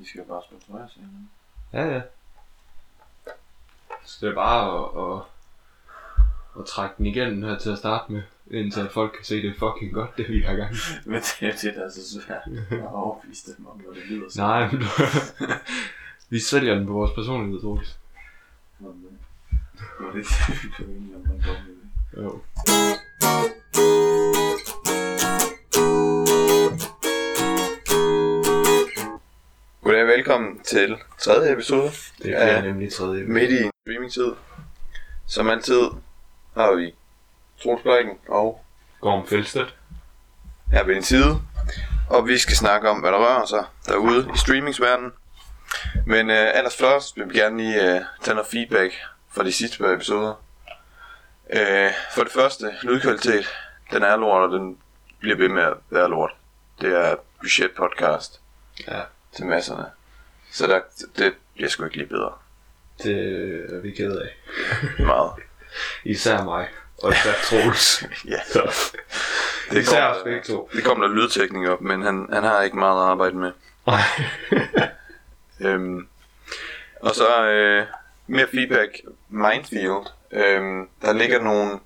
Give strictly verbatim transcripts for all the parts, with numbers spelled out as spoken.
Vi skal bare strukturere sig. Ja, ja. Så det er bare at, at, at trække den igennem her til at starte med, indtil at folk kan se det fucking godt, det vi har gang. Men det er det, der er så svært. Jeg har overbevist dem om, hvor det lyder så. Nej, men vi sælger den på vores personlighed, tror jeg. Det var det, vi blev enige om, man går med. Jo. Goddag og velkommen til tredje episode. Det er nemlig tredje episode. Midt i en streamingtid. Som altid har vi Troels Bløjken og Gorm Fælstedt her ved din side. Og vi skal snakke om, hvad der rører sig derude i streamingsverdenen. Men øh, allers først vil vi gerne lige øh, tage noget feedback fra de sidste par episoder. øh, For det første, lydkvalitet. Den er lort, og den bliver ved med at være lort. Det er budgetpodcast. Ja. Til masserne. Så der, det bliver sgu ikke lige bedre. Det er vi ked af. Meget. Især mig. Og især Troels. Ja. Det især os begge to. Det kom der lydteknik op, men han, han har ikke meget at arbejde med. Nej. øhm, Og så øh, mere feedback. Mindfield. øhm, Der ligger nogle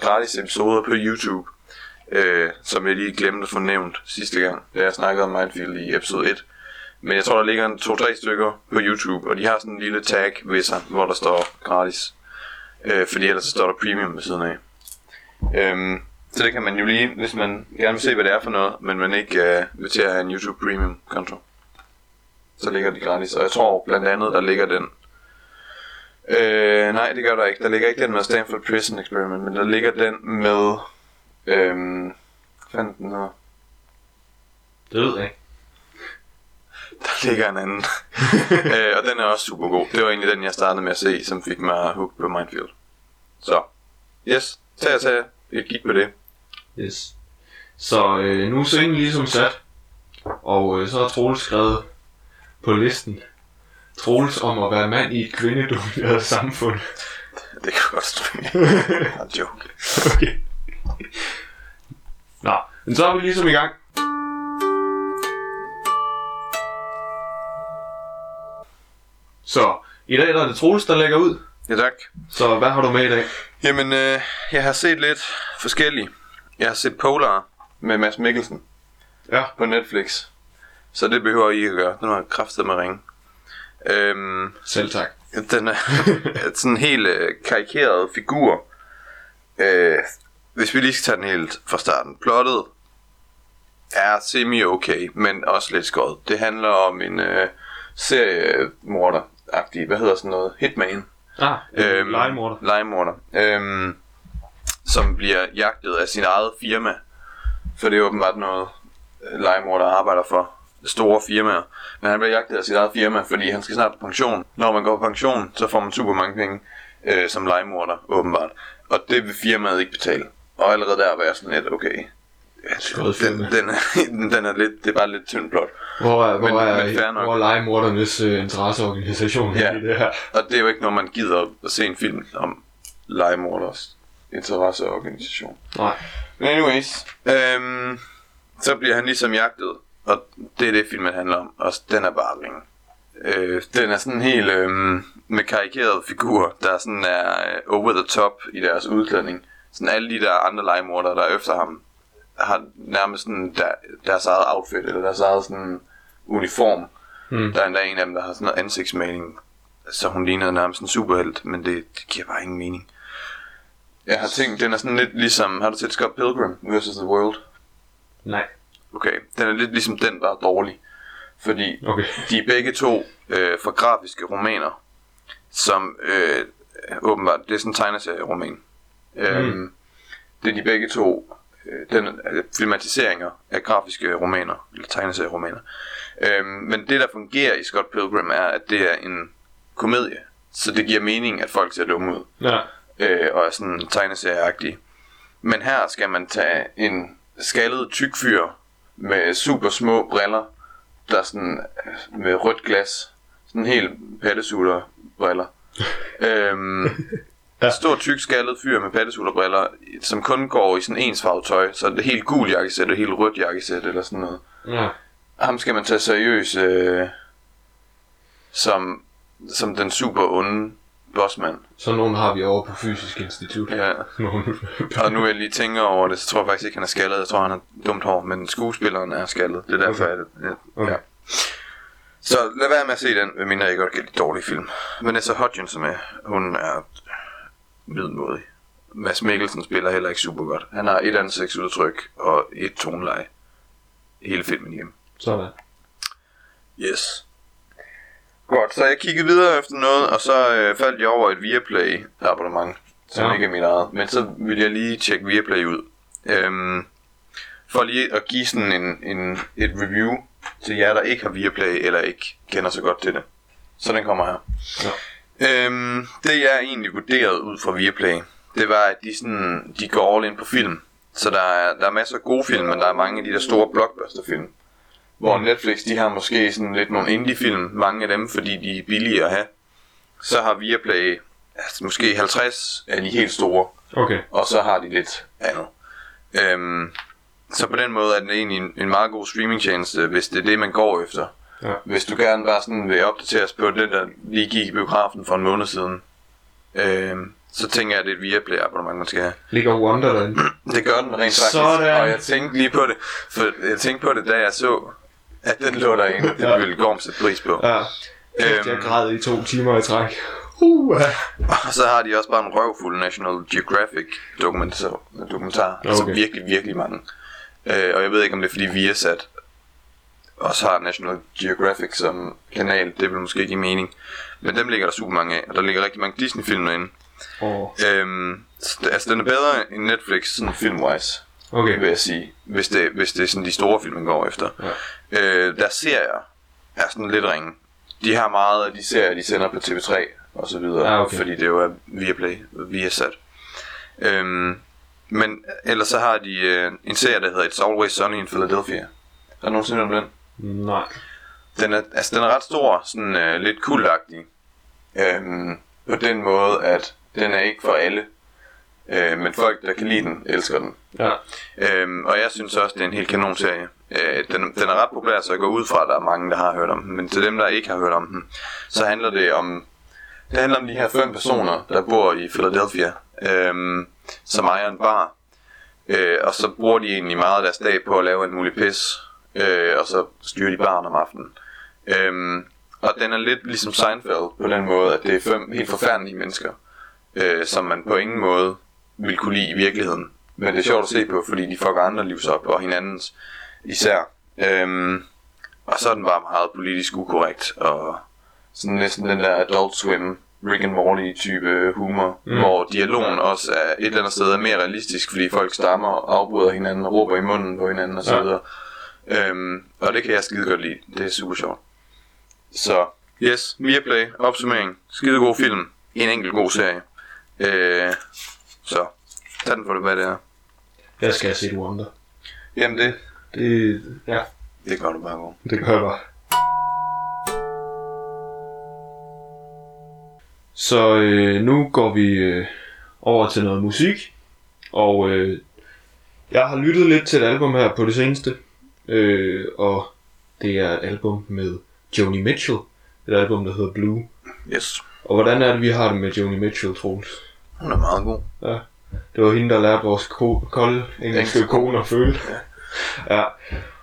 gratis episoder på YouTube, øh, som jeg lige glemte at få nævnt sidste gang, da jeg snakkede om Mindfield i episode et. Men jeg tror, der ligger en to-tre stykker på YouTube, og de har sådan en lille tag ved sig, hvor der står gratis. Øh, fordi ellers så står der premium ved siden af. Øhm, så det kan man jo lige, hvis man gerne vil se, hvad det er for noget, men man ikke øh, vil til at have en YouTube Premium-konto. Så ligger de gratis, og jeg tror blandt andet, der ligger den. Øh, nej, det gør der ikke. Der ligger ikke den med Stanford Prison Experiment, men der ligger den med... Øhm... Hvad fanden den hedder? Det ved jeg ikke. Der ligger en anden. øh, Og den er også super god. Det var egentlig den, jeg startede med at se, som fik mig hooked på Mindfield. Så yes, tag og tag et kig på det. Yes. Så øh, nu er scenen ligesom sat. Og øh, så har Troels skrevet på listen: Troels om at være mand i et kvindedomineret samfund. Det kan godt stryge. Det er en joke. Okay. Nå, men så er vi ligesom i gang. Så i dag der er det Troels, der lægger ud. Ja, tak. Så hvad har du med i dag? Jamen, øh, jeg har set lidt forskellige. Jeg har set Polar med Mads Mikkelsen. Ja. På Netflix. Så det behøver I ikke at gøre. Den har kraftet med at ringe. Øhm, Selv tak. Den er sådan en helt øh, karikeret figur. Øh, hvis vi lige skal tage den helt fra starten. Plottet er semi-okay, men også lidt skåret. Det handler om en øh, seriemorder-agtig, hvad hedder sådan noget? Hitman. Ah, øhm, legemorder. Legemorder. Øhm, som bliver jagtet af sin eget firma. For det er åbenbart noget, legemorder arbejder for. Store firmaer. Men han bliver jagtet af sit eget firma, fordi han skal snart på pension. Når man går på pension, så får man super mange penge øh, som legemorder, åbenbart. Og det vil firmaet ikke betale. Og allerede der var jeg sådan lidt, okay, den, den, er, den er lidt, det er bare lidt tynd plot. Hvor er, men, hvor er, hvor er legemordernes øh, interesseorganisation? Ja, i det her? Og det er jo ikke noget, man gider at se en film om legemorders interesseorganisation. Nej. Men anyways, øhm, så bliver han ligesom jagtet. Og det er det filmen handler om, og den er bare ringe. Øh, den er sådan helt øh, med karikerede figurer, der sådan er øh, over the top i deres udklædning. Sådan alle de der andre legemordere, der er efter ham, har nærmest sådan der, deres eget outfit, eller deres eget sådan uniform. Mm. Der er endda en af dem, der har sådan noget ansigtsmaling, så hun ligner nærmest en superhelt, men det, det giver bare ingen mening. Jeg har tænkt, den er sådan lidt ligesom, har du set Scott Pilgrim versus. The World? Nej. Okay, den er lidt ligesom den, der er dårlig. Fordi okay. De er begge to øh, fra grafiske romaner, som øh, åbenbart, det er sådan en tegneserieroman. Mm. øhm, Det er de begge to øh, den, øh, filmatiseringer af grafiske romaner, eller tegneserieromaner. øhm, Men det, der fungerer i Scott Pilgrim, er, at det er en komedie. Så det giver mening, at folk ser dumme ud. Ja. øh, Og er sådan tegneserieagtige. Men her skal man tage en skaldet tyk fyr med super små briller, der sådan med rødt glas, sådan helt pattesutter briller. øhm, ja. Stor tyk skaldet fyr med pattesutter briller, som kun går i sådan ensfarvet tøj, så det er helt gul jakkesæt og helt rødt jakkesæt eller sådan noget. Ja. Ham skal man tage seriøs øh, som, som den super onde bossmand. Så nogen har vi over på Fysisk Institut. Ja. Og nu jeg lige tænker over det, så tror jeg faktisk ikke, han er skaldet. Jeg tror, han har dumt hår, men skuespilleren er skaldet. Det er derfor, okay. jeg... Ja. Okay. Så lad være med at se den, men mindre jeg godt kan lide dårlige film. Vanessa Hudgens er med. Hun er middelmodig. Mads Mikkelsen spiller heller ikke super godt. Han har et ansigtsudtryk og et toneleje hele filmen hjem. Sådan. Yes. Godt, så jeg kiggede videre efter noget, og så øh, faldt jeg over et Viaplay abonnement, som ja. ikke er mit eget. Men så ville jeg lige tjekke Viaplay ud. Øhm, for lige at give sådan en, en, et review til jer, der ikke har Viaplay eller ikke kender så godt til det. Så den kommer her. Ja. Øhm, det jeg egentlig vurderede ud fra Viaplay, det var, at de, sådan, de går all in på film. Så der er, der er masser af gode film, men der er mange af de der store blockbusterfilm. Hvor Netflix, de har måske sådan lidt nogle indie-film, mange af dem, fordi de er billige at have. Så har Viaplay altså, måske halvtreds af de helt store, okay. og så har de lidt andet. Øhm, så på den måde er den egentlig en, en meget god streamingtjeneste, hvis det er det, man går efter. Ja. Hvis du gerne bare sådan vil opdateres på det, der lige gik i biografen for en måned siden, øhm, så tænker jeg, at det er et Viaplay-abonnement, man skal have. Ligger Wonder derinde? Det gør den rent faktisk, og jeg tænkte lige på det, for jeg tænkte på det, da jeg så... at den lå derinde, det ja. ville Gorm sætte pris på. Ja, æm... jeg græd i to timer i træk. Uh. Og så har de også bare en røvfuld National Geographic dokumentar, okay. altså virkelig, virkelig mange. Øh, og jeg ved ikke, om det er fordi Viasat også har National Geographic som kanal, det vil måske ikke give mening. Men dem ligger der super mange af, og der ligger rigtig mange Disney-film derinde. Oh. Æm... Altså den er bedre end Netflix, sådan film-wise. Okay. Vil jeg sige, hvis det, hvis det er sådan de store film, man går efter. Ja. Øh, der serier er sådan lidt ringe. De har meget af de serier, de sender på T V tre og så videre, ja, okay. fordi det jo er Viaplay, Viasat. Øhm, men ellers så har de øh, en serie, der hedder It's Always Sunny in Philadelphia. Har du nogensinde hørt om den? Nej. Den er, altså, den er ret stor, sådan øh, lidt kultagtig. Øhm, på den måde, at den er ikke for alle. Øh, men folk, der kan lide den, elsker den. Ja. Øhm, og jeg synes også, det er en helt kanon serie. Øh, den, den er ret populær, så jeg går ud fra, at der er mange, der har hørt om den. Men til dem, der ikke har hørt om den, så handler det om det handler om de her fem personer, der bor i Philadelphia, øh, som ejer en bar. Øh, og så bruger de egentlig meget af deres dag på at lave en mulig pis, øh, og så styrer de baren om aftenen. Øh, og den er lidt ligesom Seinfeld på den måde, at det er fem helt forfærdelige mennesker, øh, som man på ingen måde vil kunne lide i virkeligheden. Men det er sjovt at se på, fordi de fucker andre livs op, og hinandens især. Øhm, og så er den bare meget politisk ukorrekt, og sådan næsten den der Adult Swim, Rick and Morty type humor, mm. hvor dialogen også er et eller andet sted mere realistisk, fordi folk stammer og afbryder hinanden og råber i munden på hinanden og så videre. Ja. Øhm, og det kan jeg skide godt lide. Det er super sjovt. Så yes, Viaplay, opsummering. Skide god film. En enkelt god serie. Øh... Så, tag den for det, hvad det er. Jeg skal have set Wonder. Jamen det. Det, ja. Det gør du bare, Gorm. Det gør jeg bare. Så øh, nu går vi øh, over til noget musik. Og øh, jeg har lyttet lidt til et album her på det seneste. Øh, og det er et album med Joni Mitchell. Et album, der hedder Blue. Yes. Og hvordan er det, vi har det med Joni Mitchell, Troels? Hun er meget god. Ja. Det var hende, der lærte vores ko- kolde engelske kone at føle. Ja.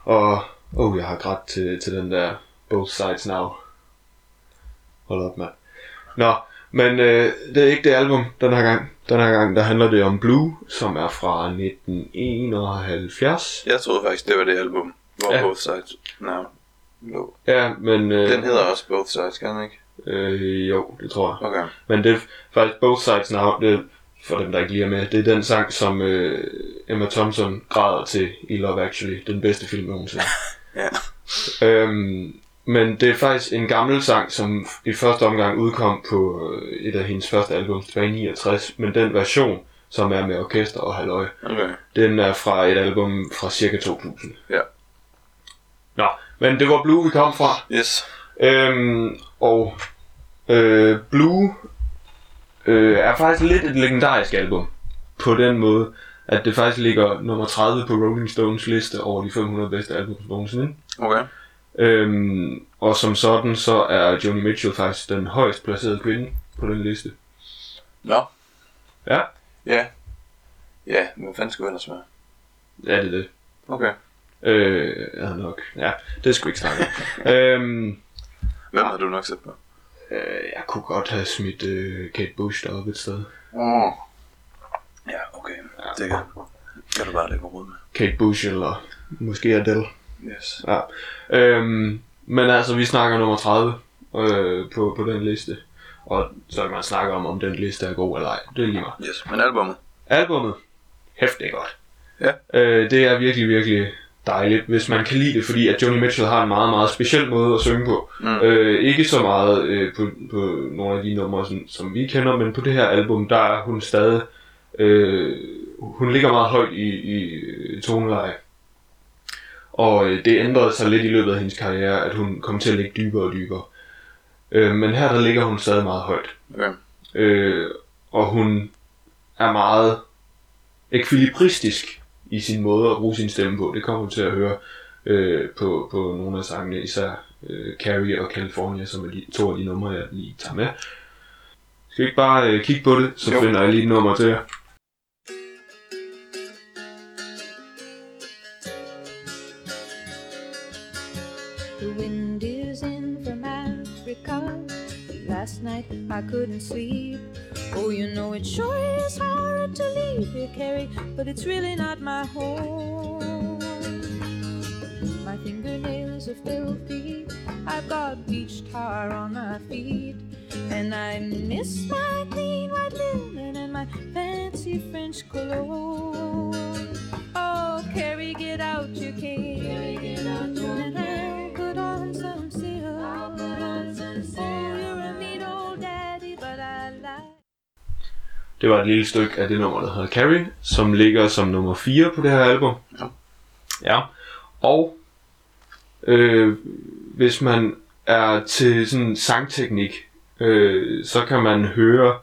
Og oh, jeg har grædt til, til den der Both Sides Now. Hold op, mand. Nå, men øh, det er ikke det album den her gang. Den her gang, der handler det om Blue, som er fra nitten enoghalvfjerds. Jeg troede faktisk, det var det album, hvor ja. Both Sides Now lå. Ja, men... Øh, den hedder også Both Sides, kan den ikke? Øh, jo, det tror jeg. Okay. Men det er faktisk Both Sides Now, det er, for dem der ikke lige er med, det er den sang, som øh, Emma Thompson græder til i Love Actually, den bedste film nogensinde. Ja. Øhm, men det er faktisk en gammel sang, som i første omgang udkom på et af hendes første album tilbage i niogtres, men den version, som er med orkester og halløj, okay. den er fra et album fra cirka to tusind. Ja. Nå, men det var Blue, vi kom fra. Yes. Øhm, og øh, Blue øh, er faktisk lidt et legendarisk album på den måde, at det faktisk ligger nummer tredive på Rolling Stones liste over de fem hundrede bedste albums nogensinde. Okay. Øhm, Og som sådan, så er Joni Mitchell faktisk den højst placerede kvinde på den liste. Nå. Ja. Ja. Ja, men hvad fanden skal vi ellers være? Ja, det er det. Okay. Øh, jeg havde nok. Ja, det skal vi ikke snakke om. øhm, Hvem havde du nok sat på? Øh, jeg kunne godt have smidt øh, Kate Bush deroppe et sted. Mm. Ja, okay. Ja. Det kan, kan du bare lægge råd med. Kate Bush eller måske Adele. Yes. Ja. Øhm, men altså, vi snakker nummer tredive øh, på, på den liste. Og så kan man snakke om, om den liste er god eller ej. Det er lige meget. Yes, men albummet? Albummet? Hæft, det er godt. Ja. Øh, det er virkelig, virkelig dejligt, hvis man kan lide det, fordi at Joni Mitchell har en meget, meget speciel måde at synge på. Mm. Øh, ikke så meget øh, på, på nogle af de numre, som, som vi kender, men på det her album, der er hun stadig... Øh, hun ligger meget højt i, i toneleje. Og øh, det ændrede sig lidt i løbet af hendes karriere, at hun kom til at ligge dybere og dybere. Øh, men her, der ligger hun stadig meget højt. Okay. Øh, og hun er meget ekvilibristisk i sin måde at bruge sin stemme på. Det kommer hun til at høre øh, på, på nogle af sangene, især øh, Carrie og California, som er de, to af de numre, jeg lige tager med. Skal vi ikke bare øh, kigge på det, så jo. Finder jeg lige et nummer til jer. The wind is in from Africa. Last night I couldn't sleep. Oh, you know it sure is hard to leave here, Carrie, but it's really not my home. My fingernails are filthy. I've got beach tar on my feet. And I miss my clean white linen and my fancy French cologne. Oh, Carrie, get out your cane. Carrie, get out your cane. And I'll put on some silk. I'll put on some silk. Oh, you're a mean old daddy, but I like. Det var et lille stykke af det nummer, der hedder Carrie, som ligger som nummer fire på det her album. Ja. Ja. Og øh, hvis man er til sådan sangteknik, øh, så kan man høre,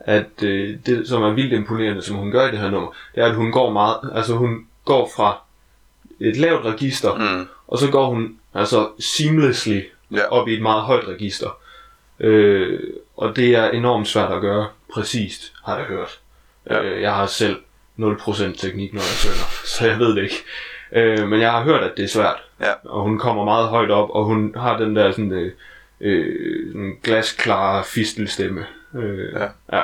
at øh, det, som er vildt imponerende, som hun gør i det her nummer, det er, at hun går meget, altså hun går fra et lavt register, mm. og så går hun altså seamlessly yeah. op i et meget højt register. Øh, og det er enormt svært at gøre præcist, har jeg hørt. Ja. Øh, jeg har selv nul procent teknik, når jeg synger, så jeg ved det ikke. Øh, men jeg har hørt, at det er svært. Ja. Og hun kommer meget højt op, og hun har den der sådan, øh, øh, sådan glasklare fistelstemme. Øh, ja. Ja.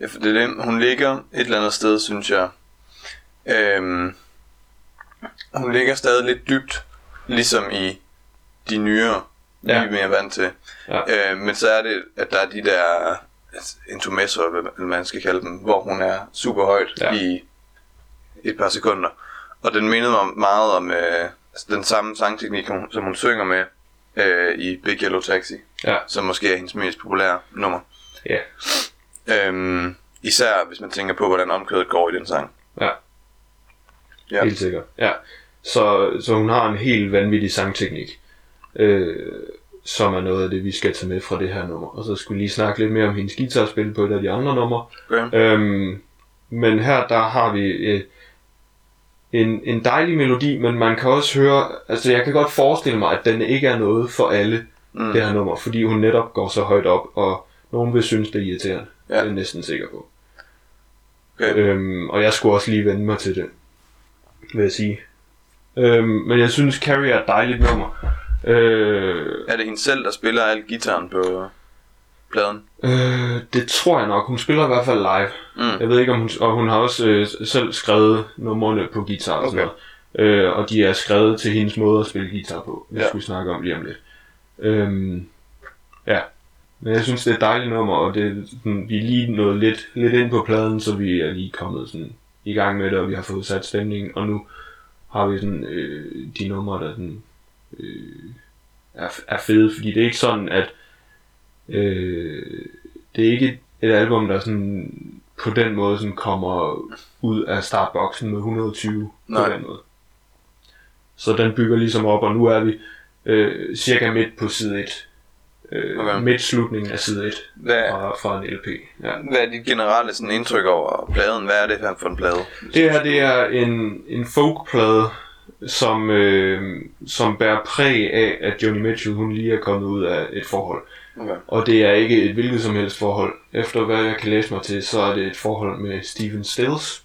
Ja, for det er den. Hun ligger et eller andet sted, synes jeg. Øhm, hun ligger stadig lidt dybt, ligesom i de nyere, vi ja. er mere vant til. Ja. Øh, men så er det, at der er de der intermezzoer, hvad man skal kalde dem, hvor hun er super højt ja. i et par sekunder. Og den mindede mig meget om øh, den samme sangteknik, som hun synger med øh, i Big Yellow Taxi, ja. som måske er hendes mest populære nummer. Ja. Øhm, især hvis man tænker på, hvordan omkødet går i den sang. Ja, ja. Helt sikkert. Ja. Så, så hun har en helt vanvittig sangteknik, øh, som er noget af det, vi skal tage med fra det her nummer. Og så skulle vi lige snakke lidt mere om hendes guitarspil på et af de andre numre. Okay. Øhm, men her, der har vi... Øh, En, en dejlig melodi, men man kan også høre, altså jeg kan godt forestille mig, at den ikke er noget for alle, mm. det her nummer, fordi hun netop går så højt op, og nogen vil synes, det er irriterende. Ja. Det er jeg næsten sikker på. Okay. Øhm, og jeg skulle også lige vende mig til det, vil jeg sige. Øhm, men jeg synes, Carrie er et dejligt nummer. Øh, er det hende selv, der spiller alt gitaren på pladen? Øh, det tror jeg nok. Hun spiller i hvert fald live. Mm. Jeg ved ikke om hun, og hun har også øh, selv skrevet numrene på guitar og sådan okay. noget. Øh, og de er skrevet til hendes måde at spille guitar på. Det ja. Skulle vi snakke om lige om lidt. Øhm, ja, men jeg synes det er et dejligt nummer, og det sådan, vi er lige nået lidt lidt ind på pladen, så vi er lige kommet sådan i gang med det, og vi har fået sat stemningen, og nu har vi sådan øh, de numre der sådan, øh, er er fede, fordi det er ikke sådan at Øh, det er ikke et album, der sådan på den måde sådan kommer ud af startboksen med et hundrede og tyve Nej. På den måde. Så den bygger ligesom op, og nu er vi øh, cirka midt på side et. Øh, okay. Midt slutningen af side et fra, fra en L P. Ja. Hvad er dit generelle sådan indtryk over pladen? Hvad er det her for en plade? Det her det er en, en folkplade, som, øh, som bærer præg af, at Joni Mitchell, hun lige er kommet ud af et forhold. Okay. Og det er ikke et hvilket som helst forhold. Efter hvad jeg kan læse mig til, så er det et forhold med Stephen Stills.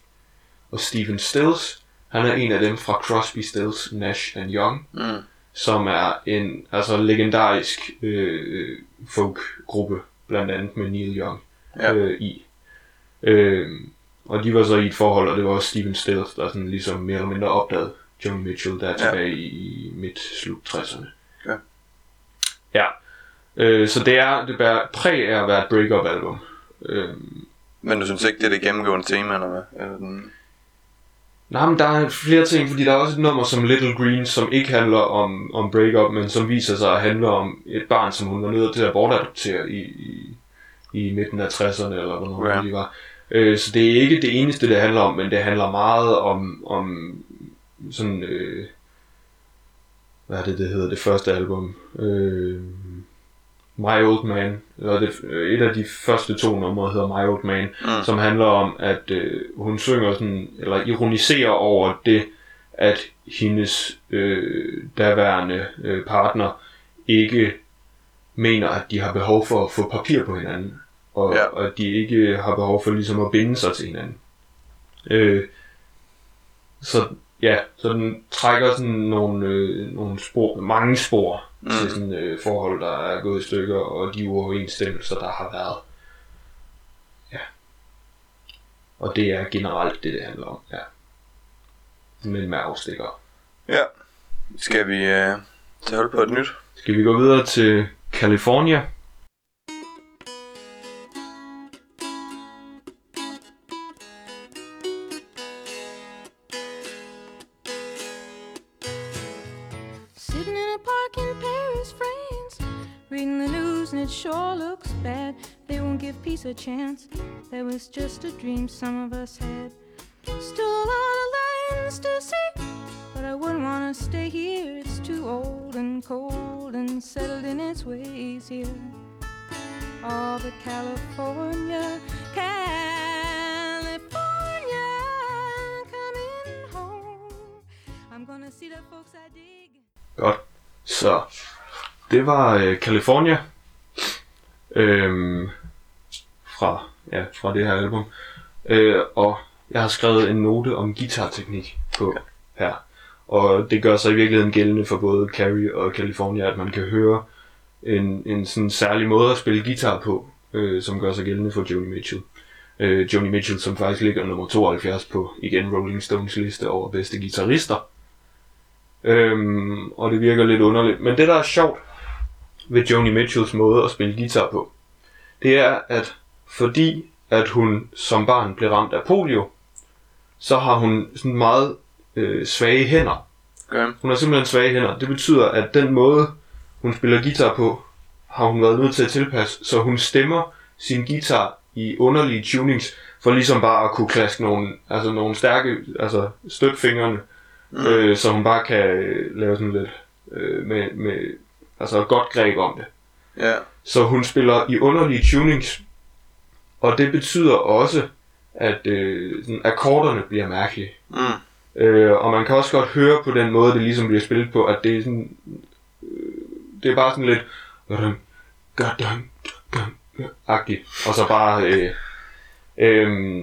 Og Stephen Stills, han er en af dem fra Crosby, Stills, Nash and Young, mm. som er en altså legendarisk øh, folkgruppe, blandt andet med Neil Young yep. øh, i. Øh, og de var så i et forhold, og det var også Stephen Stills, der sådan ligesom mere eller mindre opdagede Joni Mitchell, der er tilbage yep. i midt-slut tresserne. Okay. Ja. Øh, så det er, det bærer præg af at være et break-up album. Øh, men du synes ikke, det er det gennemgående tema, eller hvad? Eller den... Nej, men der er flere ting, fordi der er også et nummer som Little Green, som ikke handler om, om break-up, men som viser sig at handle om et barn, som hun var nødt til at bortadoptere i, i, i midten af tresserne, eller hvornår yeah. det var. Øh, så det er ikke det eneste, det handler om, men det handler meget om, om sådan, øh, hvad er det, det hedder, det første album? Øh, My Old Man, eller det, et af de første to numre hedder My Old Man, mm. som handler om, at øh, hun synger sådan, eller ironiserer over det, at hendes øh, daværende øh, partner ikke mener, at de har behov for at få papir på hinanden, og ja. At de ikke har behov for ligesom at binde sig til hinanden. Øh, så ja, så den trækker sådan nogle, øh, nogle spor, mange spor mm. til sådan øh, forhold, der er gået i stykker, og de uoverensstemmelser, der har været. Ja. Og det er generelt det, det handler om, ja. Men med afstikker. Ja. Skal vi øh, tage hold på et nyt? Skal vi gå videre til California? A chance that was just a dream some of us had. Still a lot of lands to see, but I wouldn't want to stay here. It's too old and cold and settled in its ways here. All the California, California, coming home. I'm gonna see the folks I dig. Godt, så det var øh, California. øhm Fra, ja, fra det her album. Øh, og jeg har skrevet en note om guitarteknik på ja. Her. Og det gør sig i virkeligheden gældende for både Carrie og California, at man kan høre en, en sådan særlig måde at spille guitar på, øh, som gør sig gældende for Joni Mitchell. Øh, Joni Mitchell, som faktisk ligger nummer tooghalvfjerds på, igen, Rolling Stones liste over bedste guitarister. Øhm, og det virker lidt underligt. Men det, der er sjovt ved Joni Mitchells måde at spille guitar på, det er, at fordi at hun som barn blev ramt af polio, så har hun sådan meget øh, svage hænder. Okay. Hun har simpelthen svage hænder. Det betyder, at den måde, hun spiller guitar på, har hun været nødt til at tilpasse, så hun stemmer sin guitar i underlige tunings, for ligesom bare at kunne klaske nogle, altså nogle stærke, altså støtte fingrene, mm. øh, så hun bare kan lave sådan lidt øh, med, med altså et godt greb om det. Yeah. Så hun spiller i underlige tunings, og det betyder også, at øh, sådan, akkorderne bliver mærkelige. Mm. Øh, og man kan også godt høre på den måde, det ligesom bliver spillet på, at det er sådan... Øh, det er bare sådan lidt... agtigt. Og så bare... Øh, øh,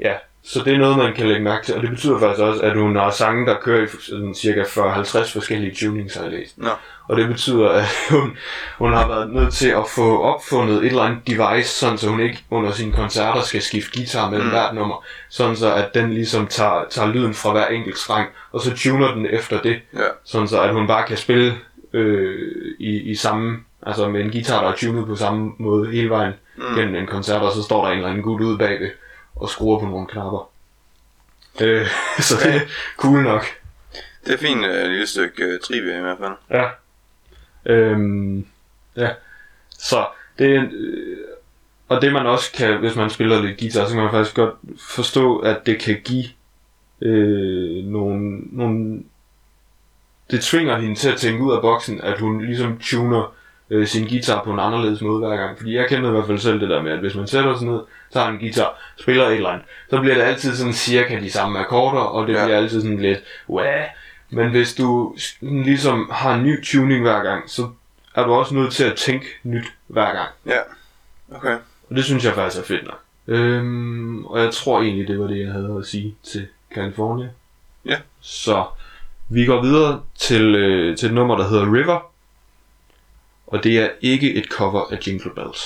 ja, så det er noget, man kan lægge mærke til. Og det betyder faktisk også, at hun har sange, der kører i sådan, cirka fyrre til halvtreds forskellige tunings, har jeg læst. No. Og det betyder, at hun, hun har været nødt til at få opfundet et eller andet device, sådan så hun ikke under sine koncerter skal skifte guitar mellem mm. hvert nummer, sådan så at den ligesom tager, tager lyden fra hver enkelt streng, og så tuner den efter det, yeah. sådan så at hun bare kan spille øh, i, i samme, altså med en guitar, der er tunet på samme måde hele vejen mm. gennem en koncert, og så står der en eller anden gut ude bagved og skruer på nogle knapper. Øh, så det er cool nok. Det er fint øh, lille stykke øh, trivia i hvert fald. Ja. Øhm, ja, så det er, øh, og det man også kan, hvis man spiller lidt guitar, så kan man faktisk godt forstå, at det kan give øh, nogle, nogle, det tvinger hende til at tænke ud af boksen, at hun ligesom tuner øh, sin guitar på en anderledes måde hver gang, fordi jeg kender i hvert fald selv det der med, at hvis man sætter sig ned, tager en guitar, spiller et eller andet, så bliver det altid sådan cirka de samme akkorder, og det ja. Bliver altid sådan lidt, wah, Men hvis du ligesom har en ny tuning hver gang, så er du også nødt til at tænke nyt hver gang. Ja, okay. Og det synes jeg faktisk er fedt nok. Øhm, og jeg tror egentlig, det var det, jeg havde at sige til California. Ja. Så vi går videre til, øh, til et nummer, der hedder River. Og det er ikke et cover af Jingle Bells.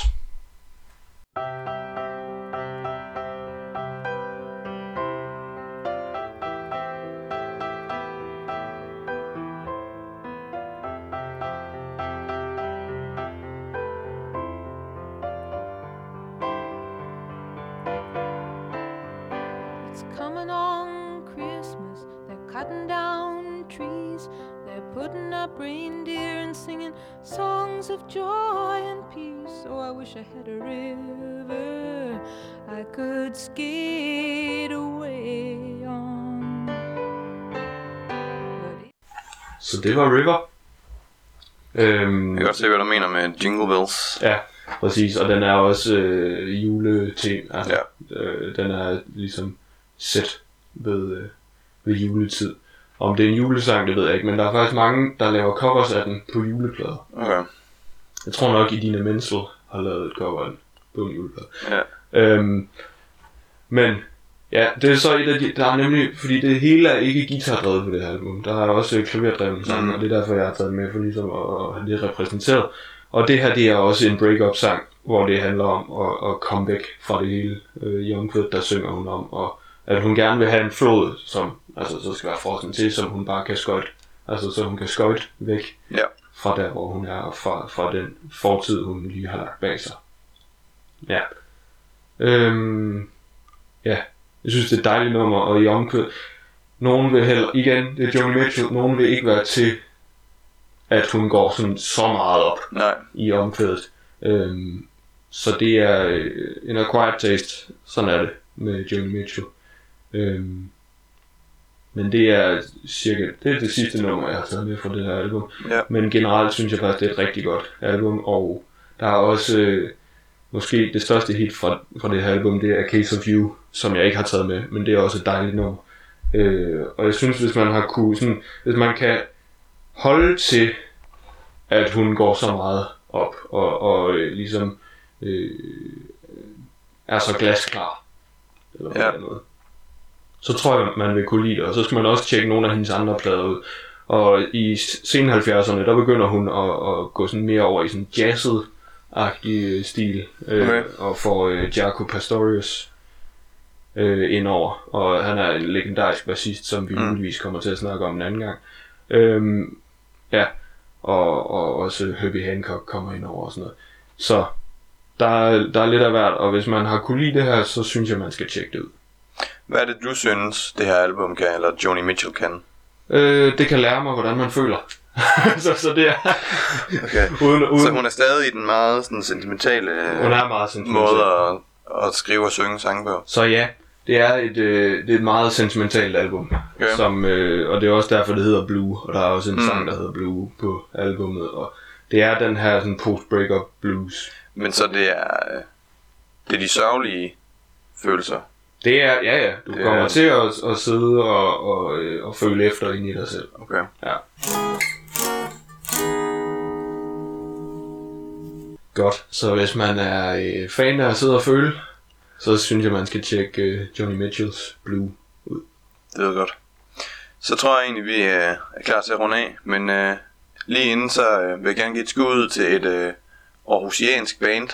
Så det var River. øhm, Jeg kan godt se, hvad du mener med Jingle Bells. Ja, præcis. Og den er også øh, juletema. Altså, ja. øh, Den er ligesom set ved, øh, ved juletid. Om det er en julesang, det ved jeg ikke. Men der er faktisk mange, der laver covers af den på juleplader. Okay. Jeg tror nok, Idina Menzel har lavet et cover af den på en juleplade. Ja. øhm, Men ja, det er så et af de, der er nemlig, fordi det hele er ikke guitardrevet på det her album. Der er også klaverdrevet sammen, mm. og det er derfor, jeg har taget med for ligesom at have det repræsenteret. Og det her, det er også en break-up sang, hvor det handler om at, at komme væk fra det hele. Øh, Jungfødt, der synger hun om, og at hun gerne vil have en flod, som altså så skal være frossen til, som hun bare kan skøjte. Altså så hun kan skøjte væk ja. fra der, hvor hun er, og fra, fra den fortid, hun lige har lagt bag sig. Ja. Øhm, ja. Jeg synes, det er et dejligt nummer, og i omkød, nogen vil heller, igen, det er Joni Mitchell, nogen vil ikke være til, at hun går sådan så meget op Nej. i omkødet. Øhm, så det er øh, en acquired taste, sådan er det med Joni Mitchell. Øhm, men det er cirka, det er det sidste nummer, jeg har taget med fra det her album. Ja. Men generelt synes jeg faktisk, det er et rigtig godt album, og der er også... Øh, Måske det største hit fra, fra det her album, det er Case of You, som jeg ikke har taget med, men det er også et dejligt nummer. Øh, og jeg synes, hvis man har kunne, sådan, hvis man kan holde til, at hun går så meget op, og, og øh, ligesom øh, er så glasklar, eller ja. noget, så tror jeg, man vil kunne lide det. Og så skal man også tjekke nogle af hendes andre plader ud. Og i sen halvfjerdserne, der begynder hun at, at gå sådan mere over i sådan jazzet, agtig stil, øh, okay. og får øh, Jaco Pastorius øh, indover, og han er en legendarisk bassist, som vi muligvis mm. kommer til at snakke om en anden gang. Øhm, ja, og, og også Herbie Hancock kommer indover og sådan noget. Så der, der er lidt af hvert, og hvis man har kunne lide det her, så synes jeg, man skal tjekke det ud. Hvad er det, du synes, det her album kan, eller Joni Mitchell kan? Øh, det kan lære mig, hvordan man føler. så, så det er okay. uden, uden... Så hun er stadig i den meget sådan, sentimentale, hun er meget sentimental. måde at, at skrive og synge sange på. Så ja, det er et, øh, det er et meget sentimentalt album, okay. som, øh, og det er også derfor det hedder Blue. Og der er også en mm. sang, der hedder Blue på albumet. Og det er den her sådan, post-breakup blues. Men så det er, det er de sørgelige følelser. Det er, ja ja, du det kommer er... til at, at sidde og, og, og føle efter ind i dig selv. Okay. Ja. Godt, så hvis man er øh, fan af at sidde og føle, så synes jeg, man skal tjekke øh, Joni Mitchells Blue ud. Det er godt. Så tror jeg egentlig, vi øh, er klar til at runde af, men øh, lige inden så øh, vil jeg gerne give et skud til et øh, aarhusiansk band,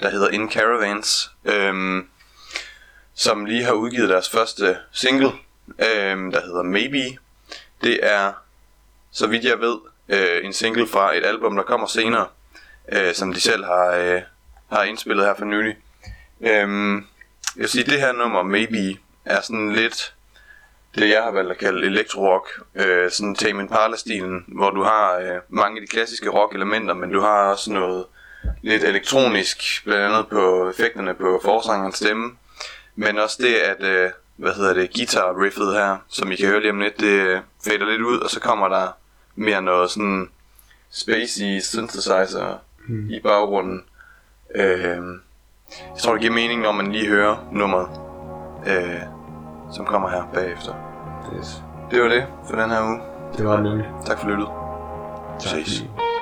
der hedder In Caravans, øh, som lige har udgivet deres første single, øh, der hedder Maybe. Det er, så vidt jeg ved, øh, en single fra et album, der kommer senere. Øh, som de selv har, øh, har indspillet her for nylig. øhm, Jeg vil sige, det her nummer Maybe er sådan lidt det, jeg har valgt at kalde elektrorock, øh, sådan Tame Impala-stilen, hvor du har øh, mange af de klassiske rock-elementer, men du har også noget lidt elektronisk, blandt andet på effekterne på forsangerens stemme. Men også det, at øh, hvad hedder det, guitar-riffet her, som I kan høre lige om lidt, det fader lidt ud, og så kommer der mere noget sådan spacey synthesizer hmm. i baggrunden. Øh, jeg tror, det giver mening, når man lige hører nummeret, øh, som kommer her bagefter. Yes. Det var det for den her uge. Det var det nemlig. Tak for lyttet. Tak.